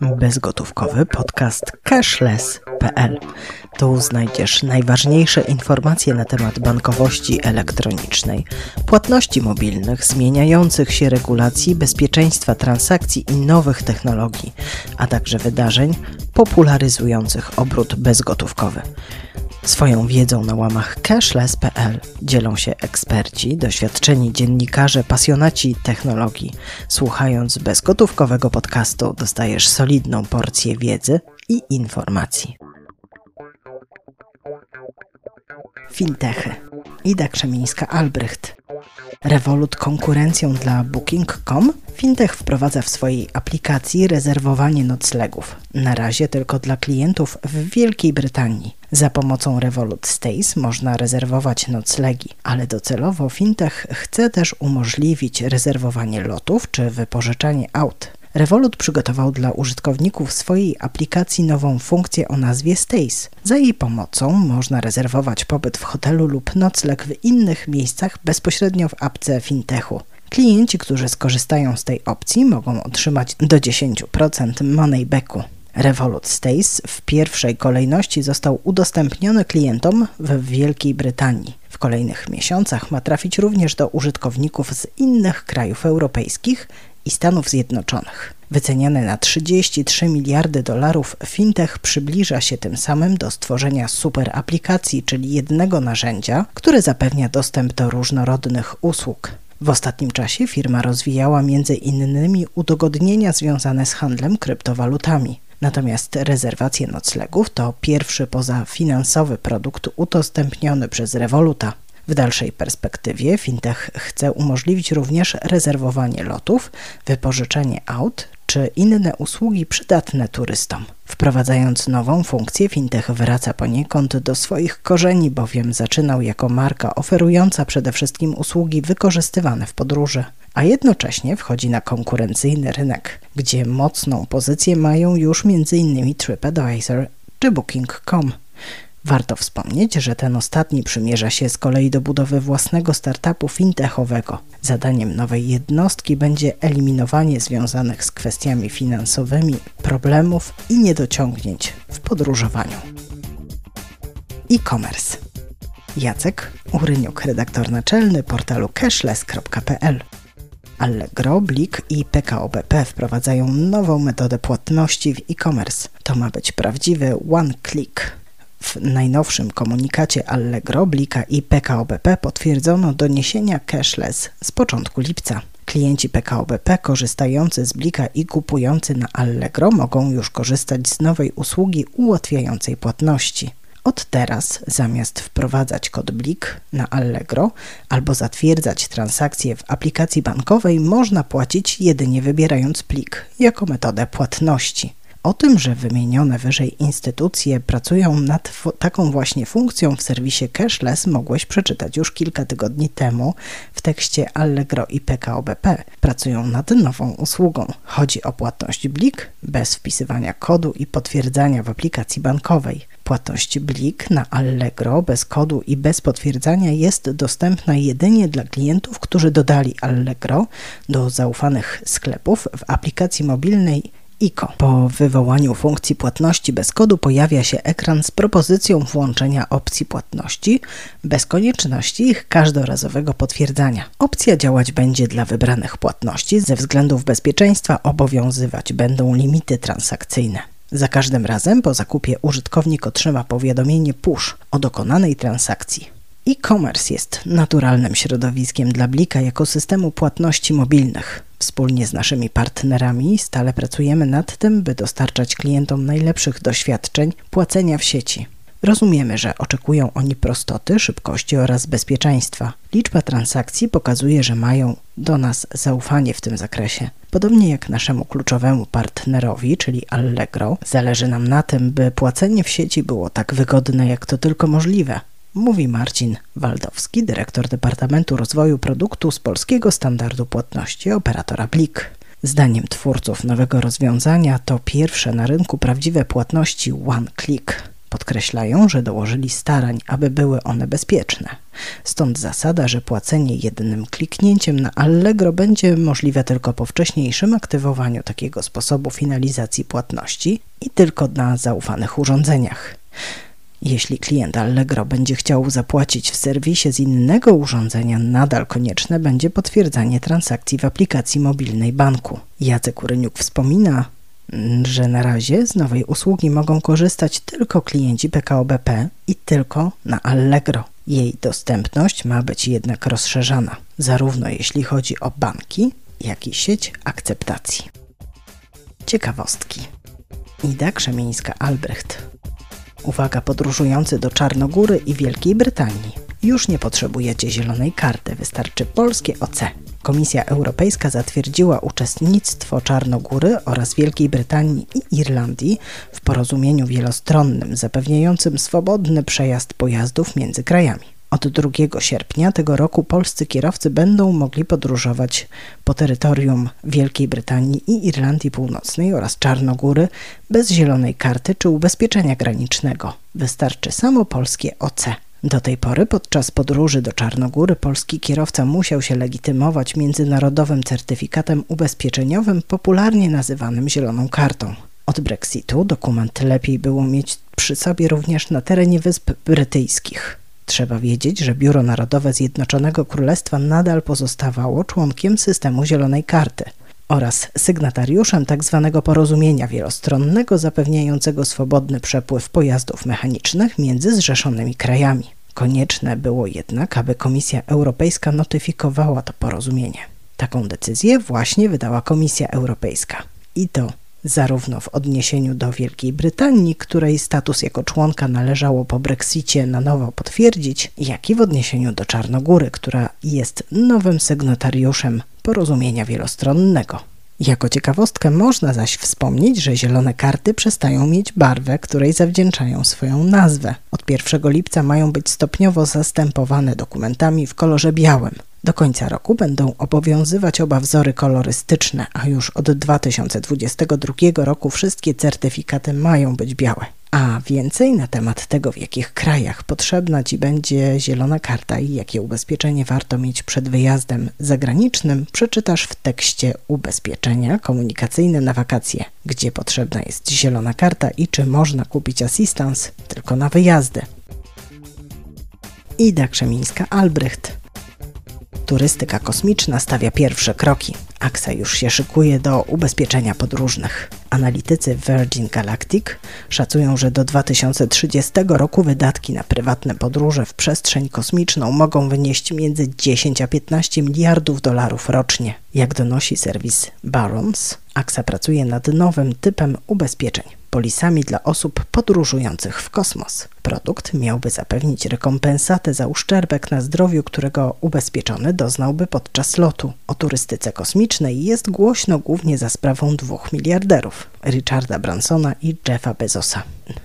Bezgotówkowy podcast cashless.pl. Tu znajdziesz najważniejsze informacje na temat bankowości elektronicznej, płatności mobilnych, zmieniających się regulacji, bezpieczeństwa transakcji i nowych technologii, a także wydarzeń popularyzujących obrót bezgotówkowy. Swoją wiedzą na łamach cashless.pl dzielą się eksperci, doświadczeni dziennikarze, pasjonaci technologii. Słuchając bezgotówkowego podcastu dostajesz solidną porcję wiedzy i informacji. Fintechy. Ida Krzemińska-Albrecht. Revolut konkurencją dla Booking.com? Fintech wprowadza w swojej aplikacji rezerwowanie noclegów. Na razie tylko dla klientów w Wielkiej Brytanii. Za pomocą Revolut Stays można rezerwować noclegi, ale docelowo fintech chce też umożliwić rezerwowanie lotów czy wypożyczanie aut. Revolut przygotował dla użytkowników swojej aplikacji nową funkcję o nazwie Stays. Za jej pomocą można rezerwować pobyt w hotelu lub nocleg w innych miejscach bezpośrednio w apce fintechu. Klienci, którzy skorzystają z tej opcji, mogą otrzymać do 10% moneybacku. Revolut Stays w pierwszej kolejności został udostępniony klientom w Wielkiej Brytanii. W kolejnych miesiącach ma trafić również do użytkowników z innych krajów europejskich i Stanów Zjednoczonych. Wyceniany na 33 miliardy dolarów, fintech przybliża się tym samym do stworzenia super aplikacji, czyli jednego narzędzia, które zapewnia dostęp do różnorodnych usług. W ostatnim czasie firma rozwijała m.in. udogodnienia związane z handlem kryptowalutami. Natomiast rezerwacje noclegów to pierwszy pozafinansowy produkt udostępniony przez Revoluta. W dalszej perspektywie fintech chce umożliwić również rezerwowanie lotów, wypożyczenie aut czy inne usługi przydatne turystom. Wprowadzając nową funkcję, fintech wraca poniekąd do swoich korzeni, bowiem zaczynał jako marka oferująca przede wszystkim usługi wykorzystywane w podróży, a jednocześnie wchodzi na konkurencyjny rynek, gdzie mocną pozycję mają już m.in. TripAdvisor czy Booking.com. Warto wspomnieć, że ten ostatni przymierza się z kolei do budowy własnego startupu fintechowego. Zadaniem nowej jednostki będzie eliminowanie związanych z kwestiami finansowymi problemów i niedociągnięć w podróżowaniu. E-commerce. Jacek Uryniuk, redaktor naczelny portalu cashless.pl. Allegro, Blik i PKOBP wprowadzają nową metodę płatności w e-commerce. To ma być prawdziwy one click. W najnowszym komunikacie Allegro, Blika i PKOBP potwierdzono doniesienia cashless z początku lipca. Klienci PKOBP korzystający z Blika i kupujący na Allegro mogą już korzystać z nowej usługi ułatwiającej płatności. Od teraz, zamiast wprowadzać kod BLIK na Allegro albo zatwierdzać transakcje w aplikacji bankowej, można płacić jedynie wybierając plik jako metodę płatności. O tym, że wymienione wyżej instytucje pracują nad taką właśnie funkcją w serwisie cashless, mogłeś przeczytać już kilka tygodni temu w tekście Allegro i PKOBP. Pracują nad nową usługą. Chodzi o płatność BLIK bez wpisywania kodu i potwierdzania w aplikacji bankowej. Płatność BLIK na Allegro bez kodu i bez potwierdzania jest dostępna jedynie dla klientów, którzy dodali Allegro do zaufanych sklepów w aplikacji mobilnej Ikon. Po wywołaniu funkcji płatności bez kodu pojawia się ekran z propozycją włączenia opcji płatności bez konieczności ich każdorazowego potwierdzania. Opcja działać będzie dla wybranych płatności. Ze względów bezpieczeństwa obowiązywać będą limity transakcyjne. Za każdym razem po zakupie użytkownik otrzyma powiadomienie push o dokonanej transakcji. E-commerce jest naturalnym środowiskiem dla Blika jako systemu płatności mobilnych. Wspólnie z naszymi partnerami stale pracujemy nad tym, by dostarczać klientom najlepszych doświadczeń płacenia w sieci. Rozumiemy, że oczekują oni prostoty, szybkości oraz bezpieczeństwa. Liczba transakcji pokazuje, że mają do nas zaufanie w tym zakresie. Podobnie jak naszemu kluczowemu partnerowi, czyli Allegro, zależy nam na tym, by płacenie w sieci było tak wygodne, jak to tylko możliwe. Mówi Marcin Waldowski, dyrektor Departamentu Rozwoju Produktu z Polskiego Standardu Płatności Operatora BLIK. Zdaniem twórców nowego rozwiązania to pierwsze na rynku prawdziwe płatności One Click. Podkreślają, że dołożyli starań, aby były one bezpieczne. Stąd zasada, że płacenie jednym kliknięciem na Allegro będzie możliwe tylko po wcześniejszym aktywowaniu takiego sposobu finalizacji płatności i tylko na zaufanych urządzeniach. Jeśli klient Allegro będzie chciał zapłacić w serwisie z innego urządzenia, nadal konieczne będzie potwierdzanie transakcji w aplikacji mobilnej banku. Jacek Uryniuk wspomina, że na razie z nowej usługi mogą korzystać tylko klienci PKOBP i tylko na Allegro. Jej dostępność ma być jednak rozszerzana, zarówno jeśli chodzi o banki, jak i sieć akceptacji. Ciekawostki. Ida Krzemińska-Albrecht. Uwaga, podróżujący do Czarnogóry i Wielkiej Brytanii. Już nie potrzebujecie zielonej karty, wystarczy polskie OC. Komisja Europejska zatwierdziła uczestnictwo Czarnogóry oraz Wielkiej Brytanii i Irlandii w porozumieniu wielostronnym zapewniającym swobodny przejazd pojazdów między krajami. Od 2 sierpnia tego roku polscy kierowcy będą mogli podróżować po terytorium Wielkiej Brytanii i Irlandii Północnej oraz Czarnogóry bez zielonej karty czy ubezpieczenia granicznego. Wystarczy samo polskie OC. Do tej pory podczas podróży do Czarnogóry polski kierowca musiał się legitymować międzynarodowym certyfikatem ubezpieczeniowym, popularnie nazywanym zieloną kartą. Od Brexitu dokument lepiej było mieć przy sobie również na terenie Wysp Brytyjskich. Trzeba wiedzieć, że Biuro Narodowe Zjednoczonego Królestwa nadal pozostawało członkiem systemu Zielonej Karty oraz sygnatariuszem tzw. porozumienia wielostronnego zapewniającego swobodny przepływ pojazdów mechanicznych między zrzeszonymi krajami. Konieczne było jednak, aby Komisja Europejska notyfikowała to porozumienie. Taką decyzję właśnie wydała Komisja Europejska. I to zarówno w odniesieniu do Wielkiej Brytanii, której status jako członka należało po Brexicie na nowo potwierdzić, jak i w odniesieniu do Czarnogóry, która jest nowym sygnatariuszem porozumienia wielostronnego. Jako ciekawostkę można zaś wspomnieć, że zielone karty przestają mieć barwę, której zawdzięczają swoją nazwę. Od 1 lipca mają być stopniowo zastępowane dokumentami w kolorze białym. Do końca roku będą obowiązywać oba wzory kolorystyczne, a już od 2022 roku wszystkie certyfikaty mają być białe. A więcej na temat tego, w jakich krajach potrzebna Ci będzie zielona karta i jakie ubezpieczenie warto mieć przed wyjazdem zagranicznym, przeczytasz w tekście Ubezpieczenia komunikacyjne na wakacje, gdzie potrzebna jest zielona karta i czy można kupić assistance tylko na wyjazdy. Ida Krzemińska-Albrecht. Turystyka kosmiczna stawia pierwsze kroki. AXA już się szykuje do ubezpieczenia podróżnych. Analitycy Virgin Galactic szacują, że do 2030 roku wydatki na prywatne podróże w przestrzeń kosmiczną mogą wynieść między 10 a 15 miliardów dolarów rocznie. Jak donosi serwis Barron's, AXA pracuje nad nowym typem ubezpieczeń. Polisami dla osób podróżujących w kosmos. Produkt miałby zapewnić rekompensatę za uszczerbek na zdrowiu, którego ubezpieczony doznałby podczas lotu. O turystyce kosmicznej jest głośno głównie za sprawą 2 miliarderów – Richarda Bransona i Jeffa Bezosa.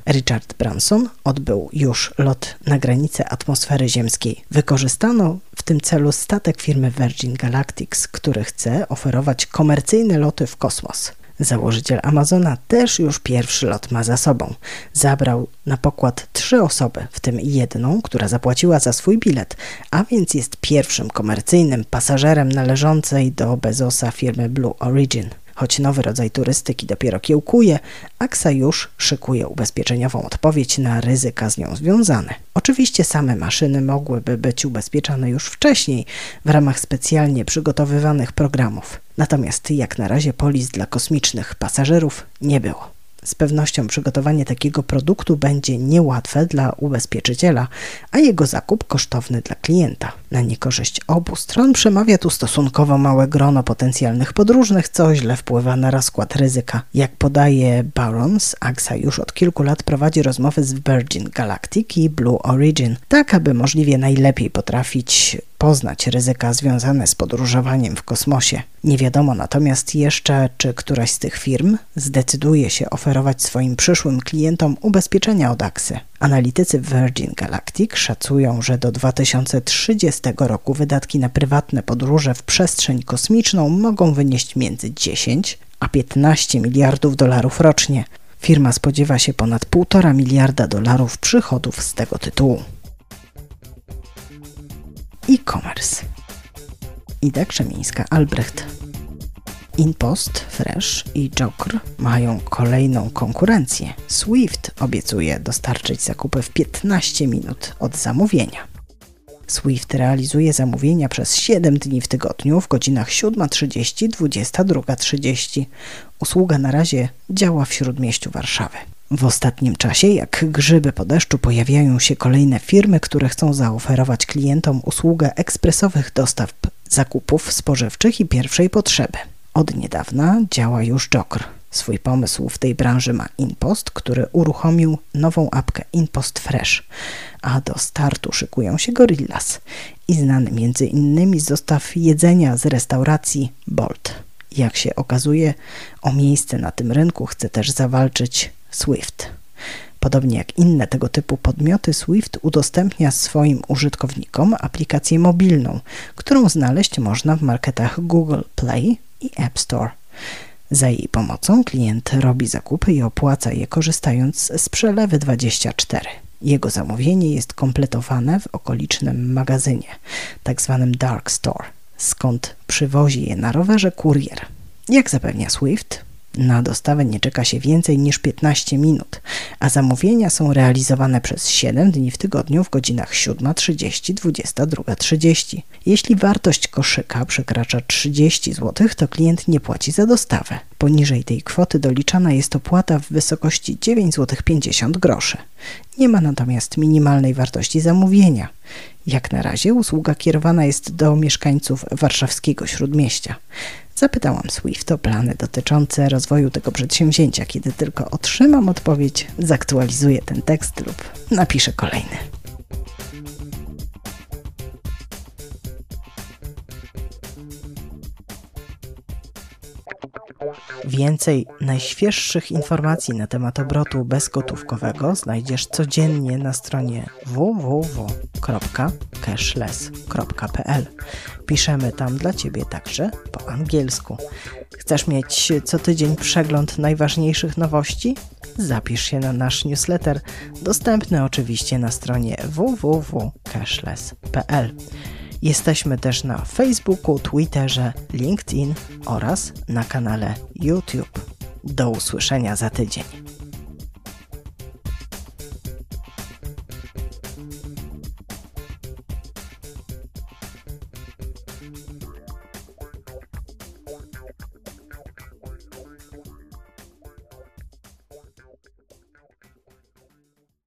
Richard Branson odbył już lot na granicę atmosfery ziemskiej. Wykorzystano w tym celu statek firmy Virgin Galactic, który chce oferować komercyjne loty w kosmos. Założyciel Amazona też już pierwszy lot ma za sobą. Zabrał na pokład 3 osoby, w tym 1, która zapłaciła za swój bilet, a więc jest pierwszym komercyjnym pasażerem należącej do Bezosa firmy Blue Origin. Choć nowy rodzaj turystyki dopiero kiełkuje, AXA już szykuje ubezpieczeniową odpowiedź na ryzyka z nią związane. Oczywiście same maszyny mogłyby być ubezpieczane już wcześniej w ramach specjalnie przygotowywanych programów. Natomiast jak na razie polis dla kosmicznych pasażerów nie było. Z pewnością przygotowanie takiego produktu będzie niełatwe dla ubezpieczyciela, a jego zakup kosztowny dla klienta. Na niekorzyść obu stron przemawia tu stosunkowo małe grono potencjalnych podróżnych, co źle wpływa na rozkład ryzyka. Jak podaje Barron's, AXA już od kilku lat prowadzi rozmowy z Virgin Galactic i Blue Origin, tak aby możliwie najlepiej potrafić poznać ryzyka związane z podróżowaniem w kosmosie. Nie wiadomo natomiast jeszcze, czy któraś z tych firm zdecyduje się oferować swoim przyszłym klientom ubezpieczenia od AXY. Analitycy Virgin Galactic szacują, że do 2030 roku wydatki na prywatne podróże w przestrzeń kosmiczną mogą wynieść między 10 a 15 miliardów dolarów rocznie. Firma spodziewa się ponad $1,5 miliarda przychodów z tego tytułu. E-commerce. Ida Krzemińska-Albrecht. InPost Fresh i Jokr mają kolejną konkurencję. Swift obiecuje dostarczyć zakupy w 15 minut od zamówienia. Swift realizuje zamówienia przez 7 dni w tygodniu w godzinach 7:30, 22:30. Usługa na razie działa w śródmieściu Warszawy. W ostatnim czasie, jak grzyby po deszczu, pojawiają się kolejne firmy, które chcą zaoferować klientom usługę ekspresowych dostaw zakupów spożywczych i pierwszej potrzeby. Od niedawna działa już Jokr. Swój pomysł w tej branży ma InPost, który uruchomił nową apkę InPost Fresh, a do startu szykują się Gorillaz i znany między innymi z dostaw jedzenia z restauracji Bolt. Jak się okazuje, o miejsce na tym rynku chce też zawalczyć Swift. Podobnie jak inne tego typu podmioty, Swift udostępnia swoim użytkownikom aplikację mobilną, którą znaleźć można w marketach Google Play i App Store. Za jej pomocą klient robi zakupy i opłaca je korzystając z Przelewy 24. Jego zamówienie jest kompletowane w okolicznym magazynie, tzw. Dark Store, skąd przywozi je na rowerze kurier. Jak zapewnia Swift, na dostawę nie czeka się więcej niż 15 minut, a zamówienia są realizowane przez 7 dni w tygodniu w godzinach 7:30, 22:30. Jeśli wartość koszyka przekracza 30 zł, to klient nie płaci za dostawę. Poniżej tej kwoty doliczana jest opłata w wysokości 9,50 zł. Nie ma natomiast minimalnej wartości zamówienia. Jak na razie usługa kierowana jest do mieszkańców warszawskiego Śródmieścia. Zapytałam Swift o plany dotyczące rozwoju tego przedsięwzięcia. Kiedy tylko otrzymam odpowiedź, zaktualizuję ten tekst lub napiszę kolejny. Więcej najświeższych informacji na temat obrotu bezgotówkowego znajdziesz codziennie na stronie www.cashless.pl. Piszemy tam dla Ciebie także po angielsku. Chcesz mieć co tydzień przegląd najważniejszych nowości? Zapisz się na nasz newsletter, dostępny oczywiście na stronie www.cashless.pl. Jesteśmy też na Facebooku, Twitterze, LinkedIn oraz na kanale YouTube. Do usłyszenia za tydzień.